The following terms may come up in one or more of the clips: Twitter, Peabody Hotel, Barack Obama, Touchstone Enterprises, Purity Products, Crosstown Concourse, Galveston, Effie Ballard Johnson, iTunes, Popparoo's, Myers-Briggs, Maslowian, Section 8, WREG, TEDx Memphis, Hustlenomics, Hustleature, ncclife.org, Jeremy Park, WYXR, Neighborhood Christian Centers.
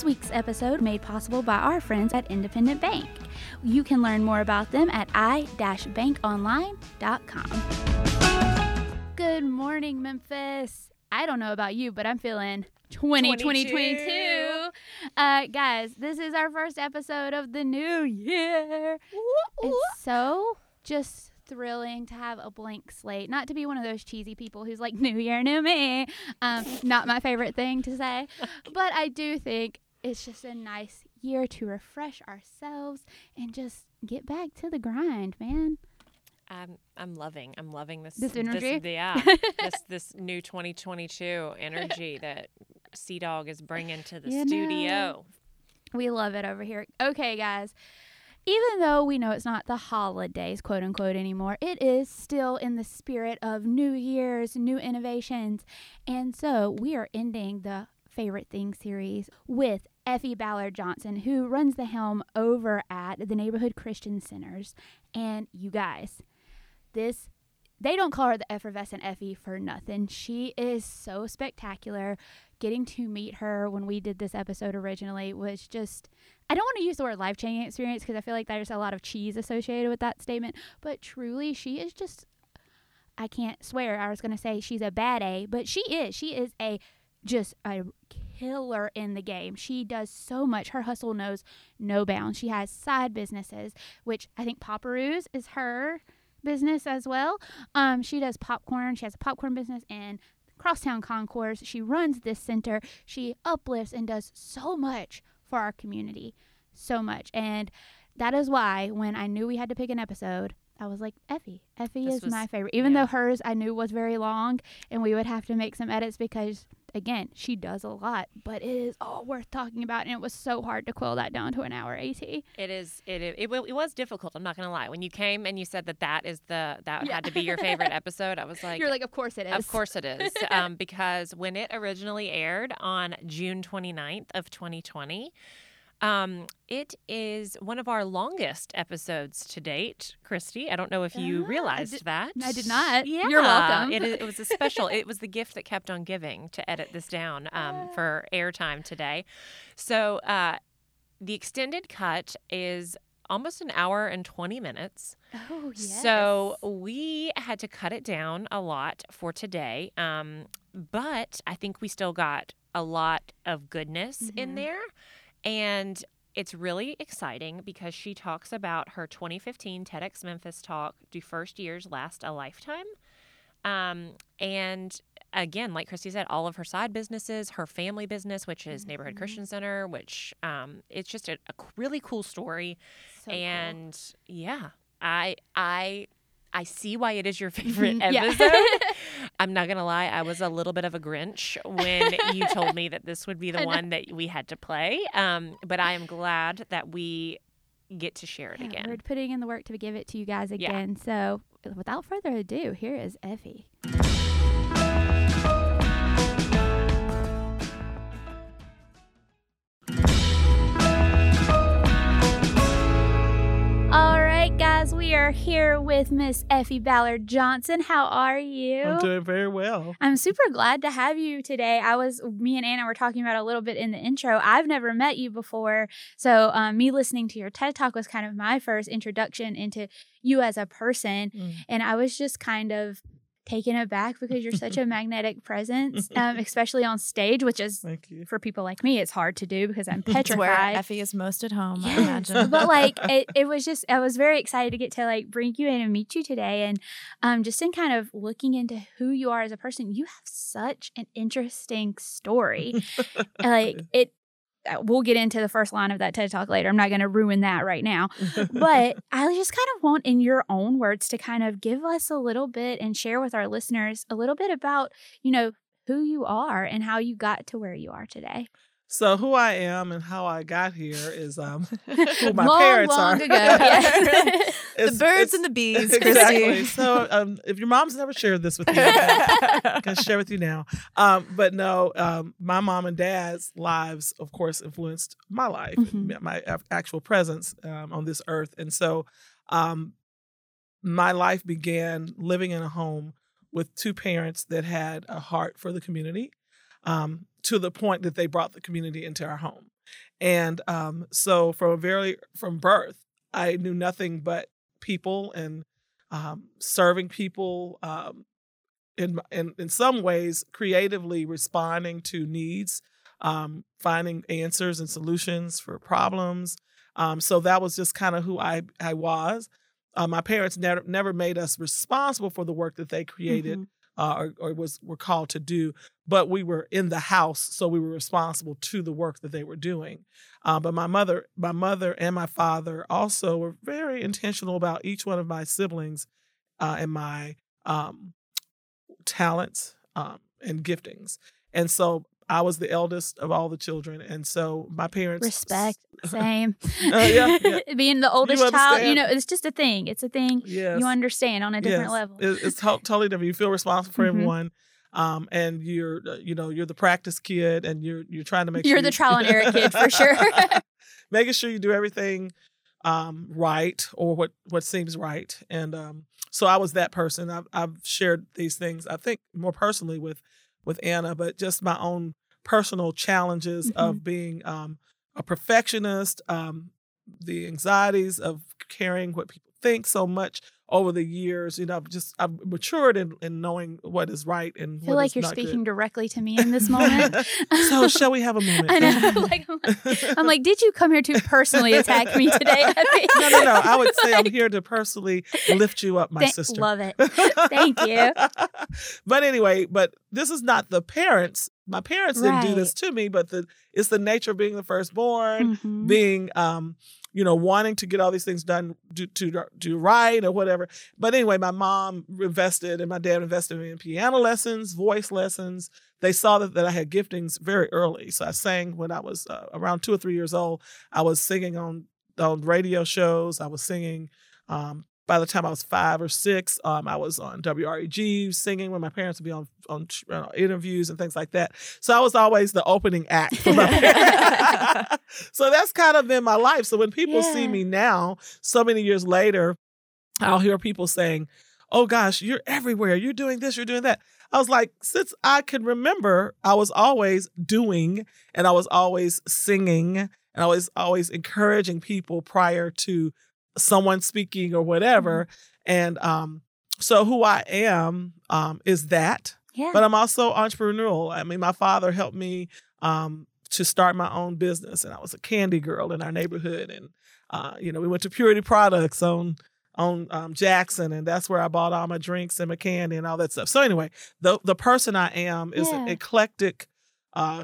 This week's episode made possible by our friends at Independent Bank. You can learn more about them at i-bankonline.com. Good morning, Memphis. I don't know about you, but I'm feeling 2022. Guys, this is our first episode of the new year. It's so just thrilling to have a blank slate. Not to be one of those cheesy people who's like, new year, new me. Not my favorite thing to say. But I do think it's just a nice year to refresh ourselves and just get back to the grind, man. I'm loving this energy. This new 2022 energy that Sea Dog is bringing to the studio. We love it over here. Okay, guys. Even though we know it's not the holidays, quote unquote, anymore, it is still in the spirit of New Year's, new innovations. And so we are ending the Favorite Thing series with Effie Ballard Johnson, who runs the helm over at the Neighborhood Christian Centers. And you guys, they don't call her the effervescent Effie for nothing. She is so spectacular. Getting to meet her when we did this episode originally was just, I don't want to use the word life-changing experience because I feel like there's a lot of cheese associated with that statement, but truly she is just, I can't swear I was going to say she's a bad A, but she is. She is just a killer in the game. She does so much. Her hustle knows no bounds. She has side businesses, which I think Popparoo's is her business as well. She does popcorn. She has a popcorn business and Crosstown Concourse. She runs this center. She uplifts and does so much for our community. So much. And that is why when I knew we had to pick an episode, I was like, Effie is my favorite. Even though hers I knew was very long and we would have to make some edits because, again, she does a lot, but it is all worth talking about. And it was so hard to quill that down to an hour, AT. It was difficult. I'm not going to lie. When you came and you said that had to be your favorite episode, I was like, you're like, of course it is. Of course it is. Because when it originally aired on June 29th of 2020, it is one of our longest episodes to date, Christy. I don't know if you realized that. I did not. Yeah. You're welcome. It was a special. It was the gift that kept on giving to edit this down for airtime today. So the extended cut is almost an hour and 20 minutes. Oh, yes. So we had to cut it down a lot for today, but I think we still got a lot of goodness in there. And it's really exciting because she talks about her 2015 TEDx Memphis talk, Do First Years Last a Lifetime? And again, like Christy said, all of her side businesses, her family business, which is Neighborhood Christian Center, which it's just a really cool story. So and cool. I see why it is your favorite episode. I'm not going to lie. I was a little bit of a Grinch when you told me that this would be the one that we had to play. But I am glad that we get to share it again. We're putting in the work to give it to you guys again. Yeah. So without further ado, here is Effie. Guys, we are here with Miss Effie Ballard Johnson. How are you? I'm doing very well. I'm super glad to have you today. Me and Anna were talking about a little bit in the intro. I've never met you before, so me listening to your TED Talk was kind of my first introduction into you as a person, and I was just kind of taken aback because you're such a magnetic presence, especially on stage, which is, for people like me, it's hard to do because I'm petrified. Where Effie is most at home, I imagine. But it was just, I was very excited to get to bring you in and meet you today. And just in kind of looking into who you are as a person, you have such an interesting story. We'll get into the first line of that TED Talk later. I'm not going to ruin that right now. But I just kind of want, in your own words, to kind of give us a little bit and share with our listeners a little bit about, who you are and how you got to where you are today. So who I am and how I got here is who my parents are. Long ago, yes. The birds and the bees, Christy. Exactly. So if your mom's never shared this with you, I can share with you now. My mom and dad's lives, of course, influenced my life, my actual presence on this earth. And so my life began living in a home with two parents that had a heart for the community. To the point that they brought the community into our home. And so from birth, I knew nothing but people and serving people, in some ways creatively responding to needs, finding answers and solutions for problems. So that was just kind of who I was. My parents never made us responsible for the work that they created or were called to do, but we were in the house, so we were responsible to the work that they were doing. But my mother and my father also were very intentional about each one of my siblings and my talents and giftings. And so I was the eldest of all the children. And so my parents... Respect. Same. Yeah. Being the oldest child, it's just a thing. It's a thing you understand on a different level. It's totally different. You feel responsible for everyone. And you're the practice kid and you're trying to make sure... You're the trial and error kid for sure. Making sure you do everything right or what seems right. And so I was that person. I've shared these things, I think, more personally with Anna, but just my own personal challenges of being a perfectionist, the anxieties of caring what people think so much over the years. I've matured in knowing what is right and what is not. I feel like you're speaking directly to me in this moment. So shall we have a moment? I know. I'm like, did you come here to personally attack me today? No. I would say I'm here to personally lift you up, my sister. Love it. Thank you. But anyway, this is not the parents. My parents didn't do this to me, but it's the nature of being the firstborn, being... wanting to get all these things done, do right or whatever. But anyway, my mom invested and my dad invested in piano lessons, voice lessons. They saw that I had giftings very early. So I sang when I was around 2 or 3 years old. I was singing on radio shows. I was singing by the time I was 5 or 6. I was on WREG singing when my parents would be on interviews and things like that. So I was always the opening act for my parents. So that's kind of been my life. So when people see me now, so many years later, I'll hear people saying, oh gosh, you're everywhere. You're doing this, you're doing that. I was like, since I can remember, I was always doing and I was always singing and I was always encouraging people prior to someone speaking or whatever. And so who I am is that. Yeah. But I'm also entrepreneurial. I mean, my father helped me to start my own business. And I was a candy girl in our neighborhood. And, we went to Purity Products on Jackson. And that's where I bought all my drinks and my candy and all that stuff. So anyway, the person I am is an eclectic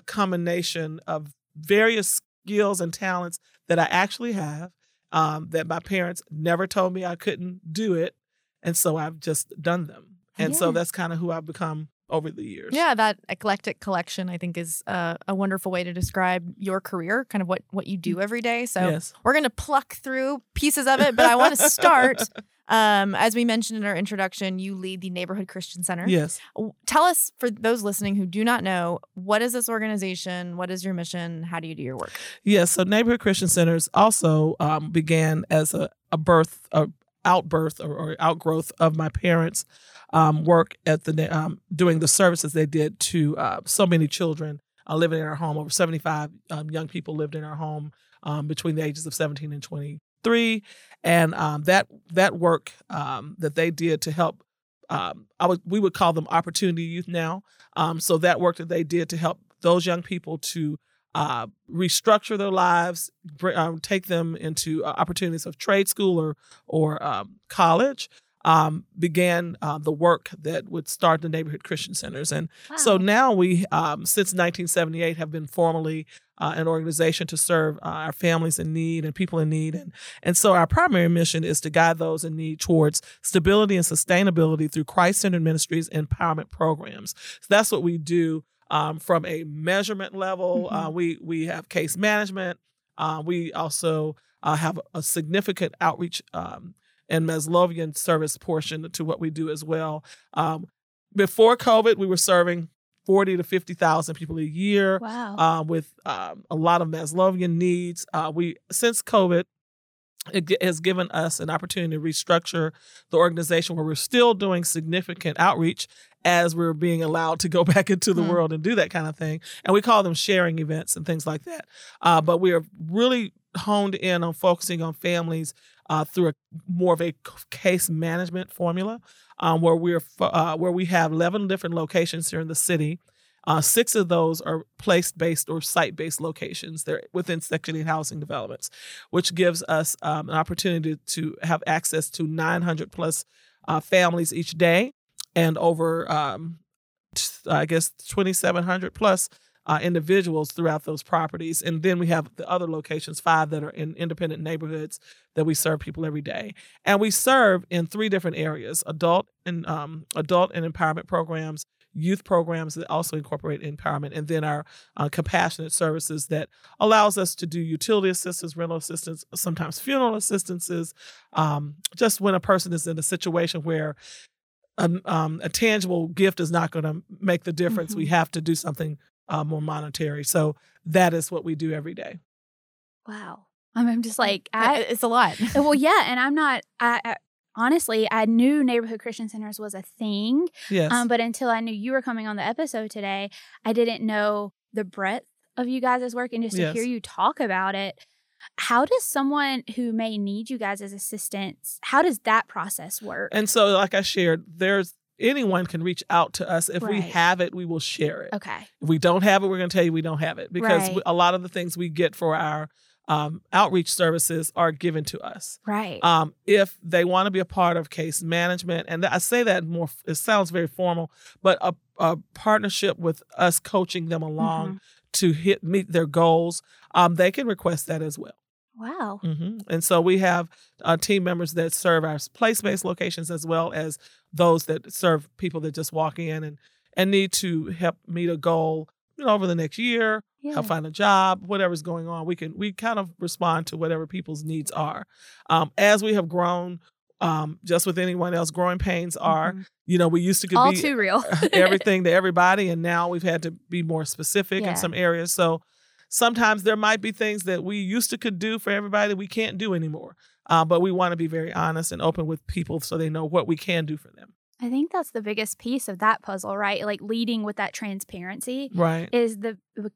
combination of various skills and talents that I actually have. That my parents never told me I couldn't do it. And so I've just done them. And so that's kind of who I've become over the years. Yeah, that eclectic collection, I think, is a wonderful way to describe your career, kind of what you do every day. So we're going to pluck through pieces of it, but I want to start. As we mentioned in our introduction, you lead the Neighborhood Christian Center. Yes. Tell us, for those listening who do not know, what is this organization? What is your mission? How do you do your work? Yes. So Neighborhood Christian Centers also began as an outgrowth of my parents' work at the doing the services they did to so many children living in our home. Over 75 young people lived in our home between the ages of 17 and 20. And that work that they did to help, we would call them opportunity youth now. So that work that they did to help those young people to restructure their lives, take them into opportunities of trade school or college, began the work that would start the Neighborhood Christian Centers. And so now we, since 1978, have been formally an organization to serve our families in need and people in need. And so our primary mission is to guide those in need towards stability and sustainability through Christ-centered ministries and empowerment programs. So that's what we do from a measurement level. We have case management. We also have a significant outreach and Maslowian service portion to what we do as well. Before COVID, we were serving 40 to 50,000 people a year with a lot of Maslowian needs. Since COVID, It has given us an opportunity to restructure the organization where we're still doing significant outreach as we're being allowed to go back into the world and do that kind of thing. And we call them sharing events and things like that. But we are really honed in on focusing on families through more of a case management formula, where we have 11 different locations here in the city. 6 of those are place-based or site-based locations. They're within Section 8 housing developments, which gives us an opportunity to have access to 900-plus families each day and over, 2,700-plus individuals throughout those properties. And then we have the other locations, 5 that are in independent neighborhoods that we serve people every day. And we serve in 3 different areas: adult and empowerment programs, youth programs that also incorporate empowerment, and then our compassionate services that allows us to do utility assistance, rental assistance, sometimes funeral assistances, just when a person is in a situation where a tangible gift is not going to make the difference. Mm-hmm. We have to do something more monetary. So that is what we do every day. Wow. I'm just like, it's a lot. Well, yeah. And I'm not... Honestly, I knew Neighborhood Christian Centers was a thing, yes. But until I knew you were coming on the episode today, I didn't know the breadth of you guys' work. And just to hear you talk about it, how does someone who may need you guys' assistance, how does that process work? And so, like I shared, anyone can reach out to us. If we have it, we will share it. Okay. If we don't have it, we're going to tell you we don't have it, because a lot of the things we get for our outreach services are given to us. Right. If they want to be a part of case management, and I say that more, it sounds very formal, but a partnership with us coaching them along to meet their goals, they can request that as well. Wow. Mm-hmm. And so we have team members that serve our place-based locations as well as those that serve people that just walk in and need to help meet a goal, over the next year, help find a job, whatever's going on. We kind of respond to whatever people's needs are. As we have grown, just with anyone else, growing pains are, we used to be too real. Everything to everybody. And now we've had to be more specific in some areas. So sometimes there might be things that we used to could do for everybody that we can't do anymore. But we want to be very honest and open with people so they know what we can do for them. I think that's the biggest piece of that puzzle, right? Like leading with that transparency, right?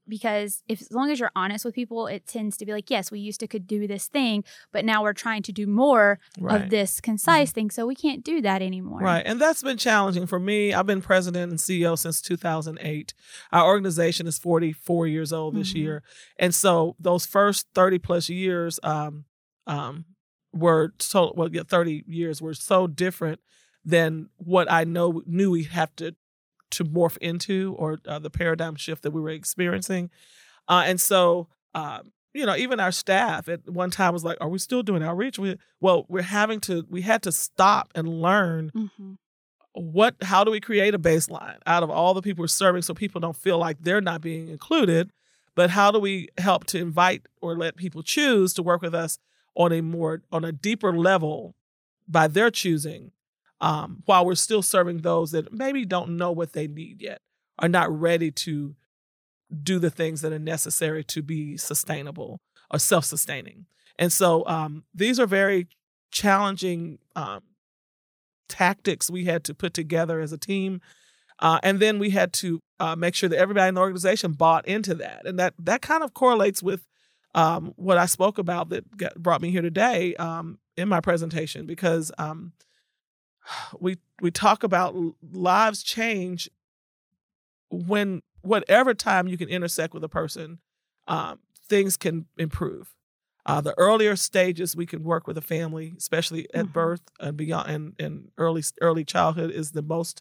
Because as long as you're honest with people, it tends to be like, yes, we used to could do this thing, but now we're trying to do more of this concise thing, so we can't do that anymore. Right, and that's been challenging for me. I've been president and CEO since 2008. Our organization is 44 years old this year, and so those first 30 plus years 30 years were so different than what I knew we have to morph into, or the paradigm shift that we were experiencing. And so, even our staff at one time was like, are we still doing outreach? We had to stop and learn how do we create a baseline out of all the people we're serving so people don't feel like they're not being included, but how do we help to invite or let people choose to work with us on a deeper level by their choosing, while we're still serving those that maybe don't know what they need yet, are not ready to do the things that are necessary to be sustainable or self-sustaining. And so these are very challenging tactics we had to put together as a team. And then we had to make sure that everybody in the organization bought into that. And that kind of correlates with what I spoke about that brought me here today in my presentation, because we talk about lives change when whatever time you can intersect with a person, things can improve. The earlier stages we can work with a family, especially at birth and beyond, and early childhood is the most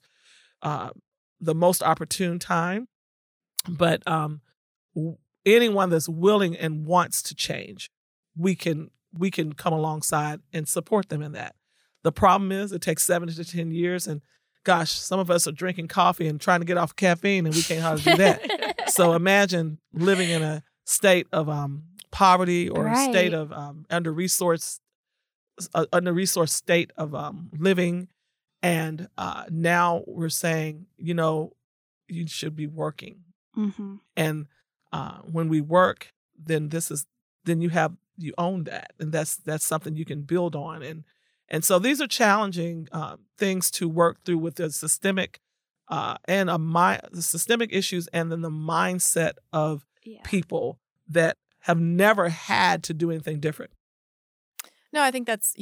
opportune time. But anyone that's willing and wants to change, we can come alongside and support them in that. The problem is it takes 7 to 10 years, and gosh, some of us are drinking coffee and trying to get off caffeine, and we can't hardly do that. So imagine living in a state of poverty, or a state of under-resourced state of living, and now we're saying, you should be working, and when we work, then you have you own that, and that's something you can build on. And so these are challenging things to work through with the systemic systemic issues, and then the mindset of people that have never had to do anything different. No, I think that's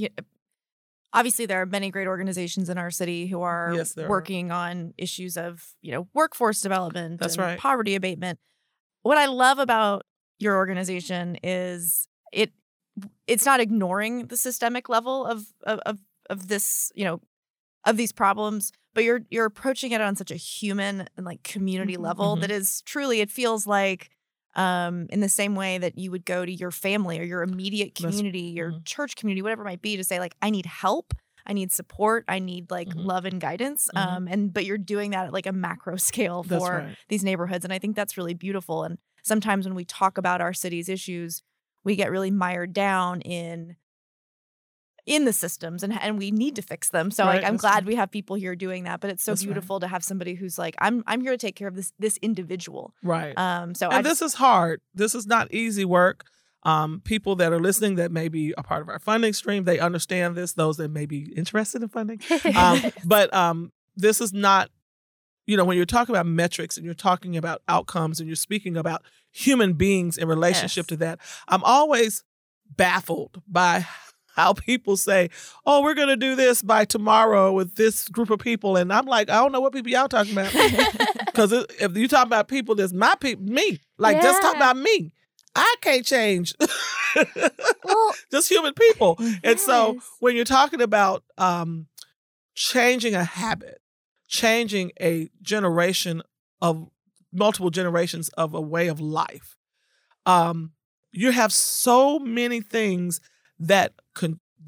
obviously there are many great organizations in our city who are working on issues of, workforce development and poverty abatement. What I love about your organization is it's not ignoring the systemic level of this, of these problems, but you're approaching it on such a human and community level that is truly, it feels like in the same way that you would go to your family or your immediate community, your church community, whatever it might be, to say I need help, I need support, I need love and guidance. But you're doing that at a macro scale for these neighborhoods. And I think that's really beautiful. And sometimes when we talk about our city's issues, we get really mired down in the systems and we need to fix them. So I'm glad we have people here doing that, but it's so beautiful to have somebody who's I'm here to take care of this individual. Right. This is hard. This is not easy work. People that are listening that may be a part of our funding stream, they understand this, those that may be interested in funding. But this is not, when you're talking about metrics and you're talking about outcomes and you're speaking about human beings in relationship to that, I'm always baffled by how people say, oh, we're going to do this by tomorrow with this group of people. And I'm I don't know what people y'all talking about. Because if you talk about people, that's my people, me. Just talk about me. I can't change. Just human people. Yes. And so when you're talking about changing a habit, changing a generation of multiple generations of a way of life, you have so many things that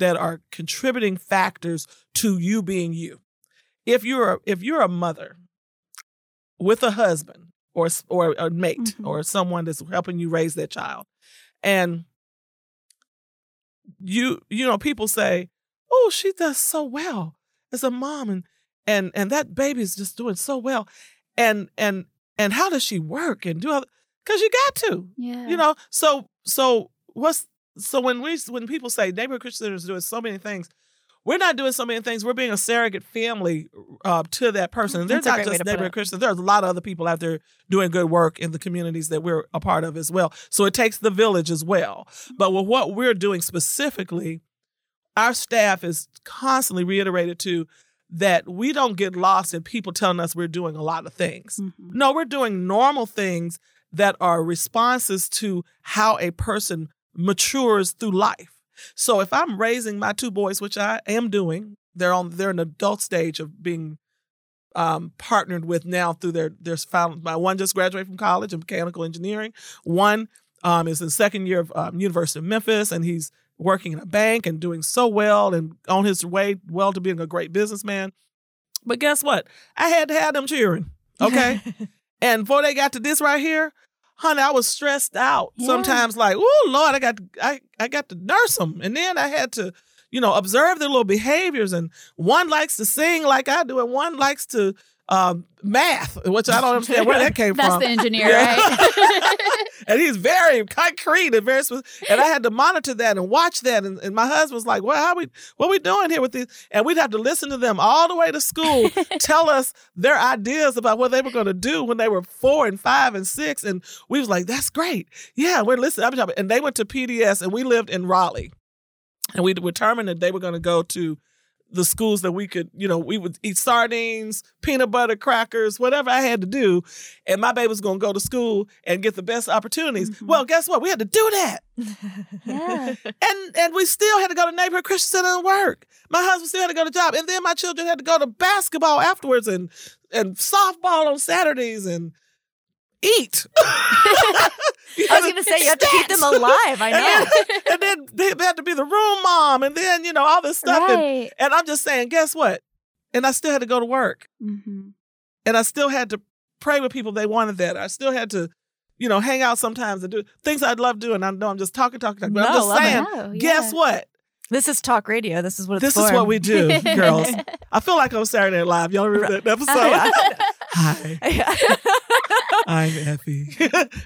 are contributing factors to you being you. If you're a mother with a husband or a mate or someone that's helping you raise that child, and people say, "Oh, she does so well as a mom, and that baby is just doing so well," and how does she work and do? Because you got to, So when people say Neighborhood Christian Centers doing so many things, we're not doing so many things. We're being a surrogate family to that person. And they're not just Neighborhood Christians. There's a lot of other people out there doing good work in the communities that we're a part of as well. So it takes the village as well. But with what we're doing specifically, our staff is constantly reiterated to that we don't get lost in people telling us we're doing a lot of things. Mm-hmm. No, we're doing normal things that are responses to how a person matures through life. So if I'm raising my two boys, which I am doing, they're in the adult stage of being partnered with now through their final. My one just graduated from college in mechanical engineering. One is in second year of University of Memphis, and he's working in a bank and doing so well and on his way to being a great businessman. But guess what? I had to have them cheering, okay? And before they got to this right here, honey, I was stressed out sometimes. Oh Lord, I got to nurse them, and then I had to, observe their little behaviors. And one likes to sing like I do, and one likes to math, which I don't understand where that came from. That's the engineer, right? And he's very concrete and very specific. And I had to monitor that and watch that. And my husband was like, well, what are we doing here with this? And we'd have to listen to them all the way to school tell us their ideas about what they were going to do when they were 4 and 5 and 6. And we was like, that's great. Yeah, we're listening. And they went to PDS, and we lived in Raleigh. And we determined that they were going to go to the schools that we could, we would eat sardines, peanut butter, crackers, whatever I had to do. And my baby was going to go to school and get the best opportunities. Mm-hmm. Well, guess what? We had to do that. And we still had to go to Neighborhood Christian Center and work. My husband still had to go to job. And then my children had to go to basketball afterwards and softball on Saturdays and eat. I was going to say, you have to keep them alive. I know. and then they had to be the room mom, and then, all this stuff. Right. And I'm just saying, guess what? And I still had to go to work. Mm-hmm. And I still had to pray with people. They wanted that. I still had to, hang out sometimes and do things I'd love doing. I know I'm just talking. But I'm just saying, guess what? This is talk radio. This is what it's for. This is what we do, girls. I feel like I'm Saturday Night Live. Y'all remember that episode? Hi. I'm Effie.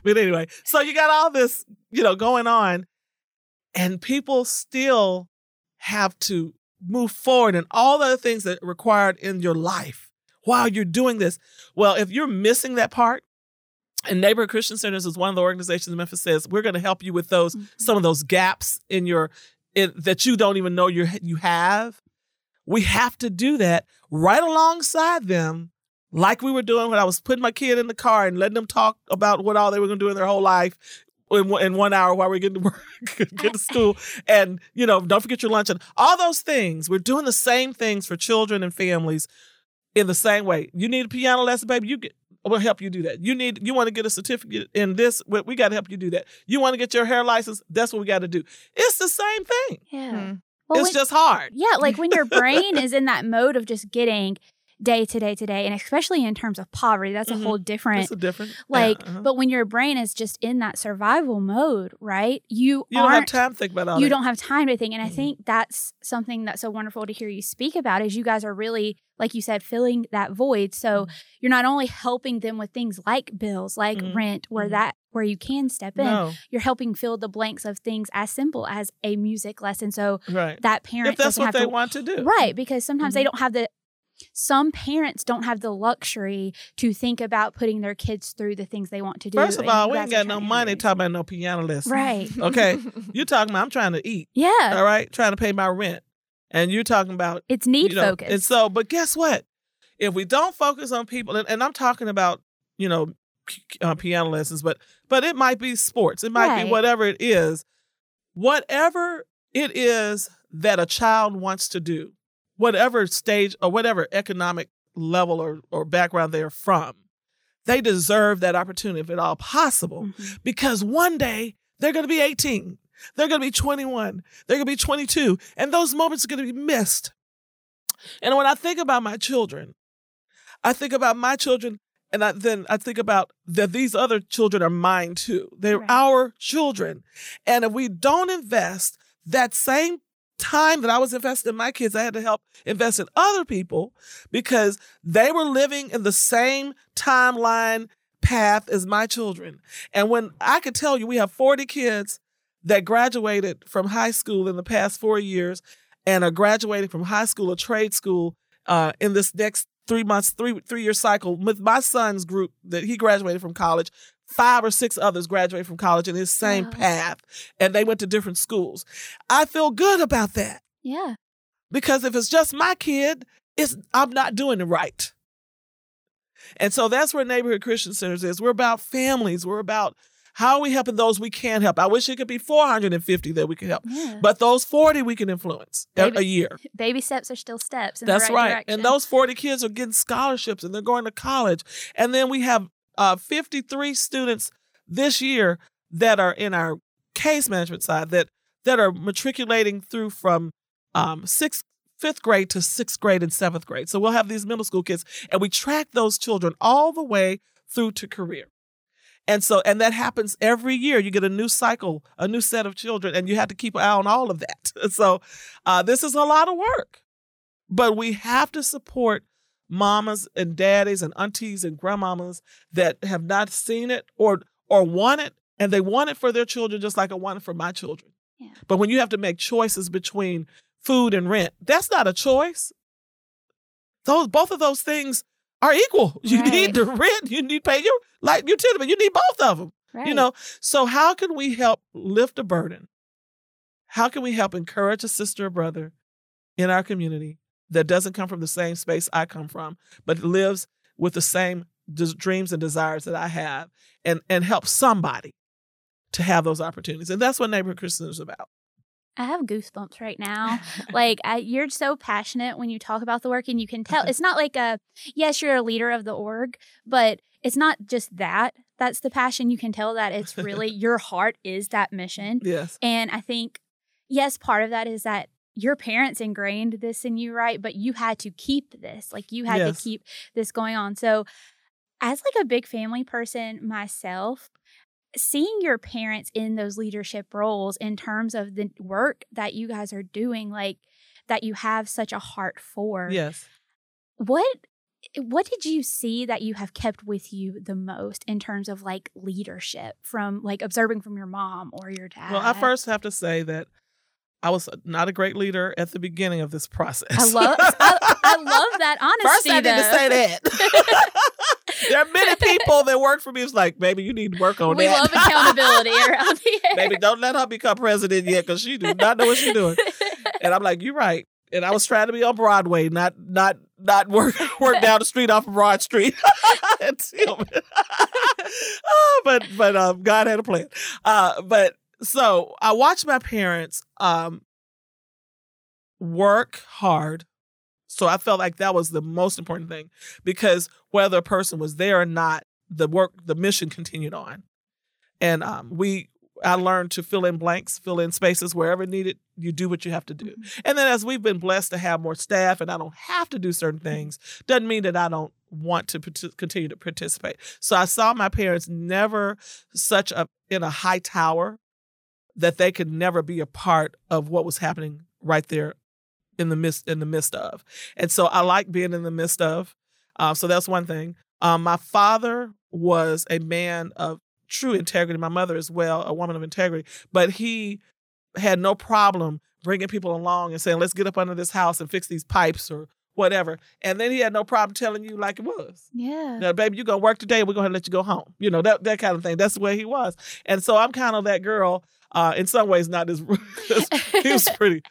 But anyway, so you got all this, going on. And people still have to move forward and all the other things that are required in your life while you're doing this. Well, if you're missing that part, and Neighborhood Christian Centers is one of the organizations in Memphis says, we're going to help you with those, mm-hmm. some of those gaps in your, that you don't even know you have. We have to do that right alongside them, like we were doing when I was putting my kid in the car and letting them talk about what all they were going to do in their whole life in 1 hour while we're getting to work, get to school, and, you know, don't forget your lunch and all those things. We're doing the same things for children and families in the same way. You need a piano lesson, baby? We'll help you do that. You want to get a certificate in this? We got to help you do that. You want to get your hair license? That's what we got to do. It's the same thing. Yeah. Well, it's just hard. Yeah, like when your brain is in that mode of just getting day to day to day, and especially in terms of poverty, that's a whole different. It's a different. Like, but when your brain is just in that survival mode, right? You don't have time to think about all that. You don't have time to think. And I think that's something that's so wonderful to hear you speak about is you guys are really, like you said, filling that void. So you're not only helping them with things like bills, like rent, where you can step in, you're helping fill the blanks of things as simple as a music lesson. So that parent, if that's what they want to do. Right. Because sometimes they don't have some parents don't have the luxury to think about putting their kids through the things they want to do. First of all, we ain't got no money talking about no piano lesson. Right. Okay. You're talking about, I'm trying to eat. Yeah. All right. Trying to pay my rent. And you're talking about. It's need focus. And so, but guess what? If we don't focus on people, and I'm talking about, you know, piano lessons, but it might be sports. It might be whatever it is. Whatever it is that a child wants to do, whatever stage or whatever economic level or background they are from, they deserve that opportunity if at all possible, because one day they're going to be 18. They're going to be 21. They're going to be 22. And those moments are going to be missed. And when I think about my children, and then I think about that these other children are mine too. They're our children. And if we don't invest that same time that I was invested in my kids, I had to help invest in other people because they were living in the same timeline path as my children. And when I could tell you, we have 40 kids that graduated from high school in the past 4 years and are graduating from high school or trade school in this next 3 months, three-year cycle. With my son's group that he graduated from college, 5 or 6 others graduated from college in his same path, and they went to different schools. I feel good about that. Yeah. Because if it's just my kid, I'm not doing it right. And so that's where Neighborhood Christian Centers is. We're about families. We're about how are we helping those we can help. I wish it could be 450 that we could help, but those 40 we can influence a year. Baby steps are still steps in the right direction. And those 40 kids are getting scholarships, and they're going to college. And then we have 53 students this year that are in our case management side that are matriculating through from 5th grade to 6th grade and 7th grade. So we'll have these middle school kids, and we track those children all the way through to career. And that happens every year. You get a new cycle, a new set of children, and you have to keep an eye on all of that. So this is a lot of work, but we have to support mamas and daddies and aunties and grandmamas that have not seen it or want it, and they want it for their children just like I want it for my children. Yeah. But when you have to make choices between food and rent, that's not a choice. Both of those things are equal. You need the rent, you need to pay your like utility, but you need both of them. Right. You know, so how can we help lift a burden? How can we help encourage a sister or brother in our community that doesn't come from the same space I come from, but lives with the same dreams and desires that I have, and help somebody to have those opportunities? And that's what Neighborhood Christian is about. I have goosebumps right now. You're so passionate when you talk about the work, and you can tell. It's not like yes, you're a leader of the org, but it's not just that. That's the passion. You can tell that it's really your heart is that mission. Yes. And I think, yes, part of that is that your parents ingrained this in you, right? But you had to keep this. Like, you had to keep this going on. So as like a big family person myself, seeing your parents in those leadership roles in terms of the work that you guys are doing, like that you have such a heart for. Yes. What what did you see that you have kept with you the most in terms of like leadership from like observing from your mom or your dad? Well, I first have to say that I was not a great leader at the beginning of this process. I love that honesty. First, I didn't say that. There are many people that work for me. It's like, baby, you need to work on that. We love accountability around here. Baby, don't let her become president yet because she does not know what she's doing. And I'm like, you're right. And I was trying to be on Broadway, not work down the street off of Broad Street. But God had a plan. So I watched my parents work hard. So I felt like that was the most important thing, because whether a person was there or not, the mission continued on. And I learned to fill in blanks, fill in spaces wherever needed. You do what you have to do. And then as we've been blessed to have more staff and I don't have to do certain things, doesn't mean that I don't want to continue to participate. So I saw my parents never in a high tower that they could never be a part of what was happening right there in the midst of. And so I like being in the midst of. So that's one thing. My father was a man of true integrity. My mother as well, a woman of integrity. But he had no problem bringing people along and saying, let's get up under this house and fix these pipes or whatever. And then he had no problem telling you like it was. Yeah. Now, baby, you're going to work today. We're going to let you go home. You know, that kind of thing. That's the way he was. And so I'm kind of that girl. In some ways, not as he was pretty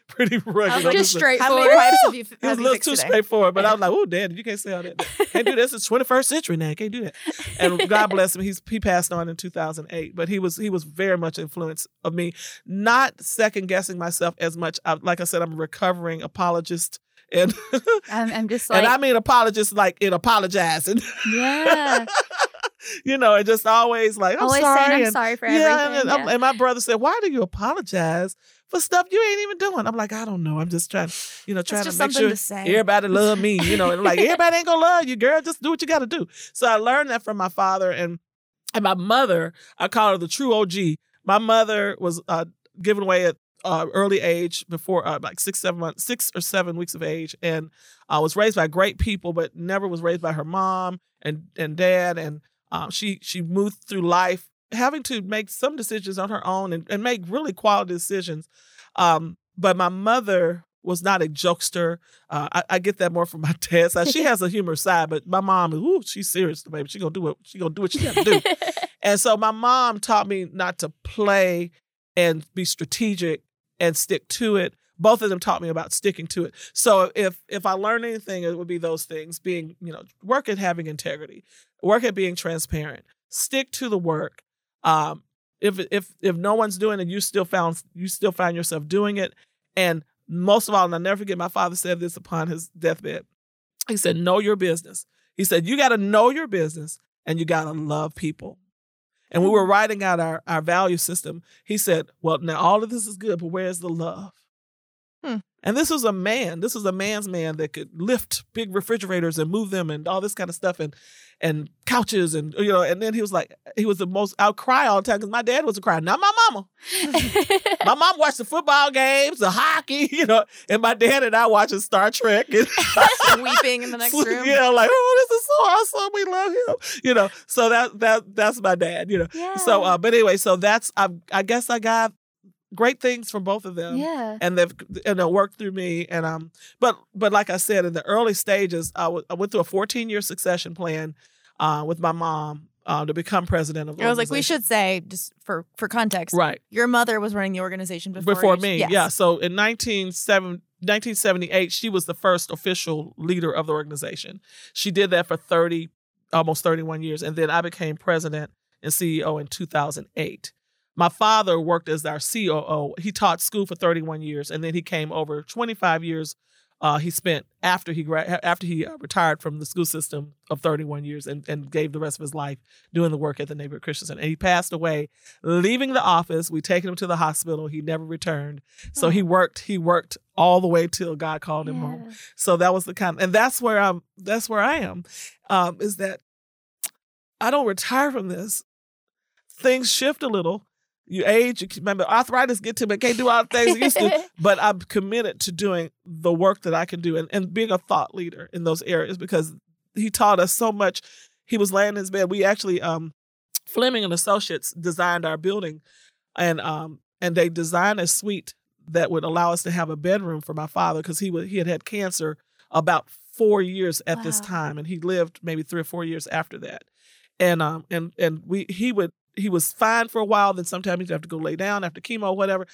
rugged. Just straightforward. He was a little too straightforward, but I was like, "Oh, Dad, you can't say all that. Can't do this. It's 21st century now. Can't do that." And God bless him. He passed on in 2008, but he was very much influenced of me. Not second guessing myself as much. Like I said, I'm a recovering apologist. And I'm just like, and I mean apologist like in apologizing. Yeah. You know, and just always like, I'm always sorry. Always saying I'm sorry for everything. And my brother said, why do you apologize for stuff you ain't even doing? I'm like, I don't know. I'm just trying to make sure everybody love me. You know, and I'm like, everybody ain't going to love you, girl. Just do what you got to do. So I learned that from my father and my mother. I call her the true OG. My mother was given away at early age, before like 6 or 7 weeks of age, and was raised by great people, but never was raised by her mom and dad. And she moved through life having to make some decisions on her own and make really quality decisions. But my mother was not a jokester. I get that more from my dad. So she has a humorous side, but my mom, she's serious, baby. She gonna do what she gotta do. And so my mom taught me not to play and be strategic and stick to it. Both of them taught me about sticking to it. So if I learned anything, it would be those things: being, work at having integrity, work at being transparent, stick to the work. If no one's doing it, you still find yourself doing it. And most of all, and I'll never forget, my father said this upon his deathbed. He said, "Know your business." He said, "You got to know your business, and you got to love people." And we were writing out our value system. He said, "Well, now all of this is good, but where's the love?" And this was a man. This was a man's man that could lift big refrigerators and move them and all this kind of stuff and couches and, and then he was like, he was the most, I'll cry all the time because my dad was a crier, not my mama. My mom watched the football games, the hockey, and my dad and I watching Star Trek. And weeping in the next room. Yeah, like, oh, this is so awesome. We love him. So that's my dad, Yeah. So, but anyway, so that's, I guess I got great things from both of them, yeah. And they'll work through me. And but like I said, in the early stages, I went through a 14-year succession plan with my mom to become president of the organization. I was like, we should say just for context, right? Your mother was running the organization before me, yes. Yeah. So in 1978, she was the first official leader of the organization. She did that for almost 31 years, and then I became president and CEO in 2008. My father worked as our COO. He taught school for 31 years, and then he came over 25 years. He spent after he retired from the school system of 31 years and gave the rest of his life doing the work at the Neighborhood Christian Center. And he passed away, leaving the office. We taken him to the hospital. He never returned. So he worked all the way till God called him home. So that was the kind of, and that's where I am, is that I don't retire from this. Things shift a little. You age, remember, arthritis get to me. I can't do all the things I used to, but I'm committed to doing the work that I can do and being a thought leader in those areas, because he taught us so much. He was laying in his bed. We actually, Fleming and Associates designed our building, and they designed a suite that would allow us to have a bedroom for my father, because he had cancer about 4 years at this time, and he lived maybe 3 or 4 years after that. He was fine for a while. Then sometimes he'd have to go lay down after chemo or whatever.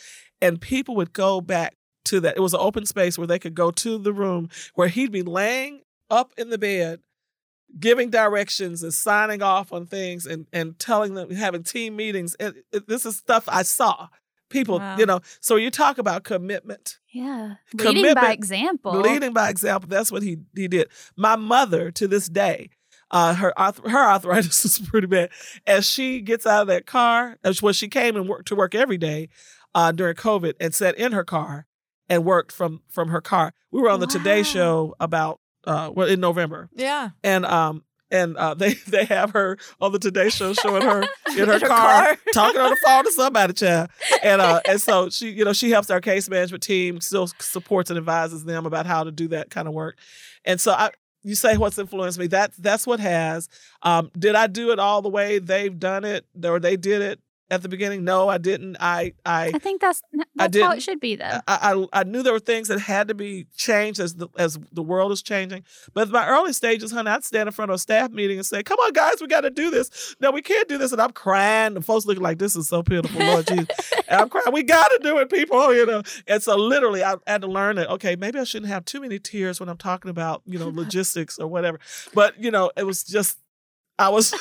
And people would go back to that. It was an open space where they could go to the room where he'd be laying up in the bed, giving directions and signing off on things and telling them, having team meetings. And this is stuff I saw. People, wow. You know, so you talk about commitment. Yeah. Leading by example. Leading by example. That's what he did. My mother, to this day, her arthritis is pretty bad. As she gets out of that car, well, she came and worked every day during COVID and sat in her car and worked from her car. We were on the Today Show about in November. Yeah. And they have her on the Today Show showing her in her car talking on the phone to somebody, child. And so she helps our case management team, still supports and advises them about how to do that kind of work. And so you say what's influenced me. That's what has. Did I do it all the way they've done it, or they did it at the beginning? No, I didn't. I think that's how it should be, though. I knew there were things that had to be changed as the world is changing. But in my early stages, honey, I'd stand in front of a staff meeting and say, "Come on, guys, we got to do this. No, we can't do this." And I'm crying. The folks looking like, "This is so pitiful, Lord Jesus." And I'm crying. We got to do it, people. You know. And so literally, I had to learn that. Okay, maybe I shouldn't have too many tears when I'm talking about logistics or whatever. But it was just I was.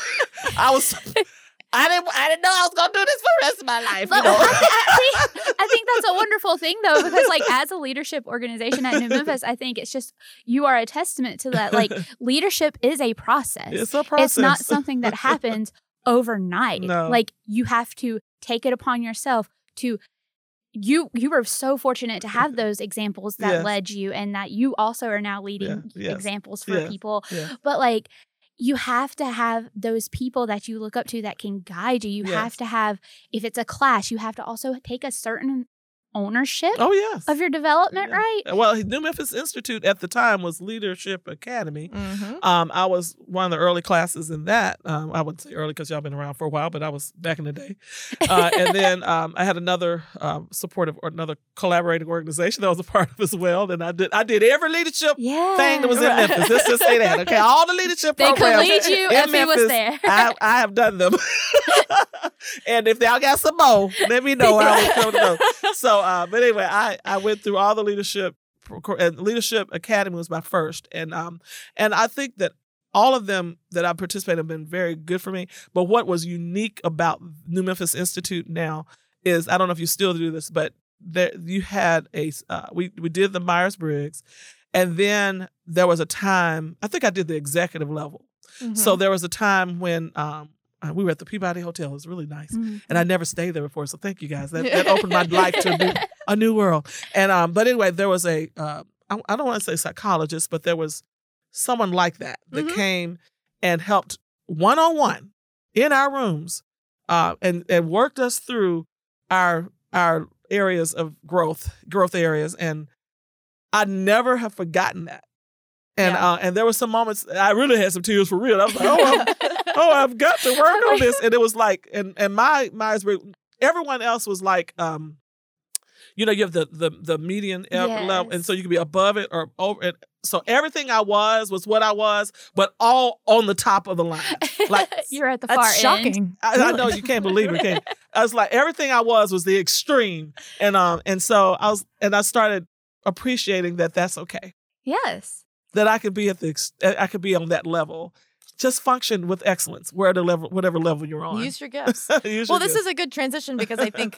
I didn't know I was going to do this for the rest of my life. I think that's a wonderful thing, though, because, like, as a leadership organization at New Memphis, I think it's just, you are a testament to that. Like, leadership is a process. It's a process. It's not something that happens overnight. No. Like, you have to take it upon yourself to... You were so fortunate to have those examples that led you, and that you also are now leading examples for people. Yeah. But, like... You have to have those people that you look up to that can guide you. You have to have, if it's a class, you have to also take a certain ownership of your development, right? Well, New Memphis Institute at the time was Leadership Academy. Mm-hmm. I was one of the early classes in that. I wouldn't say early because y'all been around for a while, but I was back in the day. And then I had another another collaborating organization that I was a part of as well. And I did every leadership thing that was in Memphis. Let's just say that. Okay, all the leadership programs could lead you in Memphis, was there. I have done them. And if y'all got some more, let me know. I will come to know. So, but anyway, I went through all the leadership, and Leadership Academy was my first. And I think that all of them that I participated in have been very good for me. But what was unique about New Memphis Institute now is, I don't know if you still do this, but there, you had we did the Myers-Briggs, and then there was a time, I think I did the executive level. Mm-hmm. So there was a time when, we were at the Peabody Hotel. It was really nice. Mm-hmm. And I never stayed there before. So thank you guys. That opened my life to a new world. And but anyway, there was a, I don't want to say psychologist, but there was someone like that mm-hmm. came and helped one-on-one in our rooms and worked us through our areas of growth areas. And I never have forgotten that. And and there were some moments I really had some tears for real. I was like, I've got to work on this. And it was like, and my Myers-Briggs, everyone else was like, you have the median level, and so you can be above it or over it. So everything I was what I was, but all on the top of the line. Like you're at the far end. Shocking. I know, you can't believe it. I was like, everything I was the extreme, and so I started appreciating that that's okay. Yes. That I could be I could be on that level. Just function with excellence, whatever level you're on. Use your gifts. This is a good transition, because I think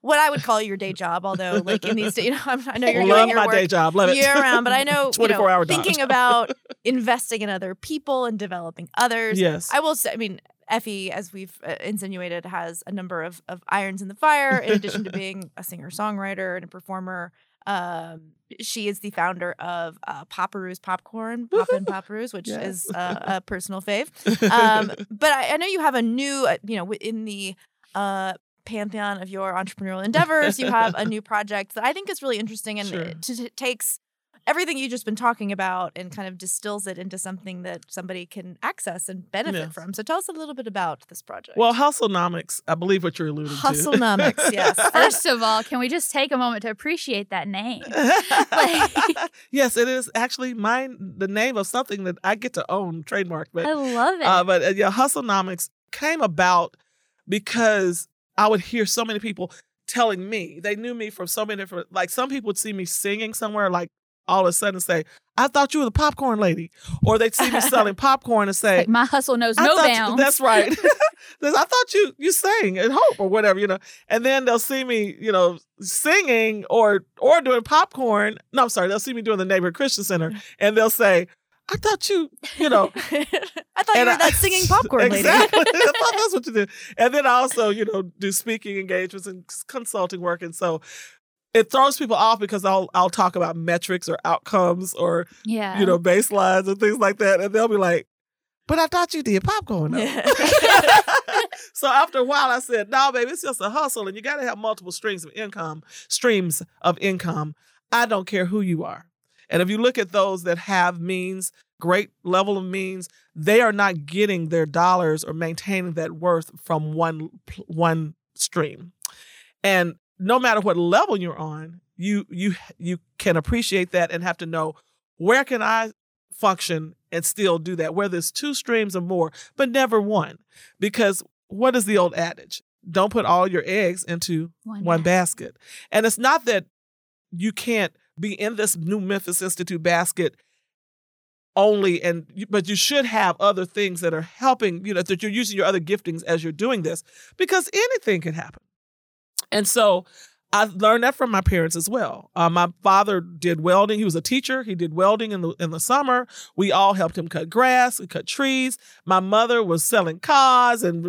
what I would call your day job, although like in these days, I know you're doing your work day job, love it year-round, but I know 24-hour thinking about investing in other people and developing others. Yes, I will say. I mean, Effie, as we've insinuated, has a number of irons in the fire. In addition to being a singer-songwriter and a performer. She is the founder of Popparoo's Popcorn, Poppin' Popparoo's, which is a personal fave. But I know you have a new, in the pantheon of your entrepreneurial endeavors, you have a new project that I think is really interesting, and it takes everything you've just been talking about and kind of distills it into something that somebody can access and benefit from. So tell us a little bit about this project. Well, Hustlenomics, I believe what you're alluding to. Hustlenomics, yes. First of all, can we just take a moment to appreciate that name? Yes, it is actually the name of something that I get to own, trademark. But, I love it. Hustlenomics came about because I would hear so many people telling me, they knew me from so many different, like some people would see me singing somewhere, like all of a sudden say, I thought you were the popcorn lady. Or they'd see me selling popcorn and say, like, my hustle knows no bounds. That's right. I thought you sang at Hope or whatever, you know. And then they'll see me, you know, singing or doing popcorn. No, I'm sorry. They'll see me doing the Neighborhood Christian Center and they'll say, I thought you know. I thought you were that singing popcorn lady. Exactly. I thought that's what you did. And then I also, you know, do speaking engagements and consulting work. And so it throws people off because I'll talk about metrics or outcomes or, you know, baselines and things like that. And they'll be like, but I thought you did popcorn. So after a while, I said, no, baby, it's just a hustle. And you got to have multiple streams of income. I don't care who you are. And if you look at those that have means, great level of means, they are not getting their dollars or maintaining that worth from one stream. And no matter what level you're on, you can appreciate that and have to know, where can I function and still do that? Where there's two streams or more, but never one. Because what is the old adage? Don't put all your eggs into one basket. And it's not that you can't be in this new Memphis Institute basket only, but you should have other things that are helping, you know, that you're using your other giftings as you're doing this, because anything can happen. And so I learned that from my parents as well. My father did welding. He was a teacher. He did welding in the summer. We all helped him cut grass. We cut trees. My mother was selling cars and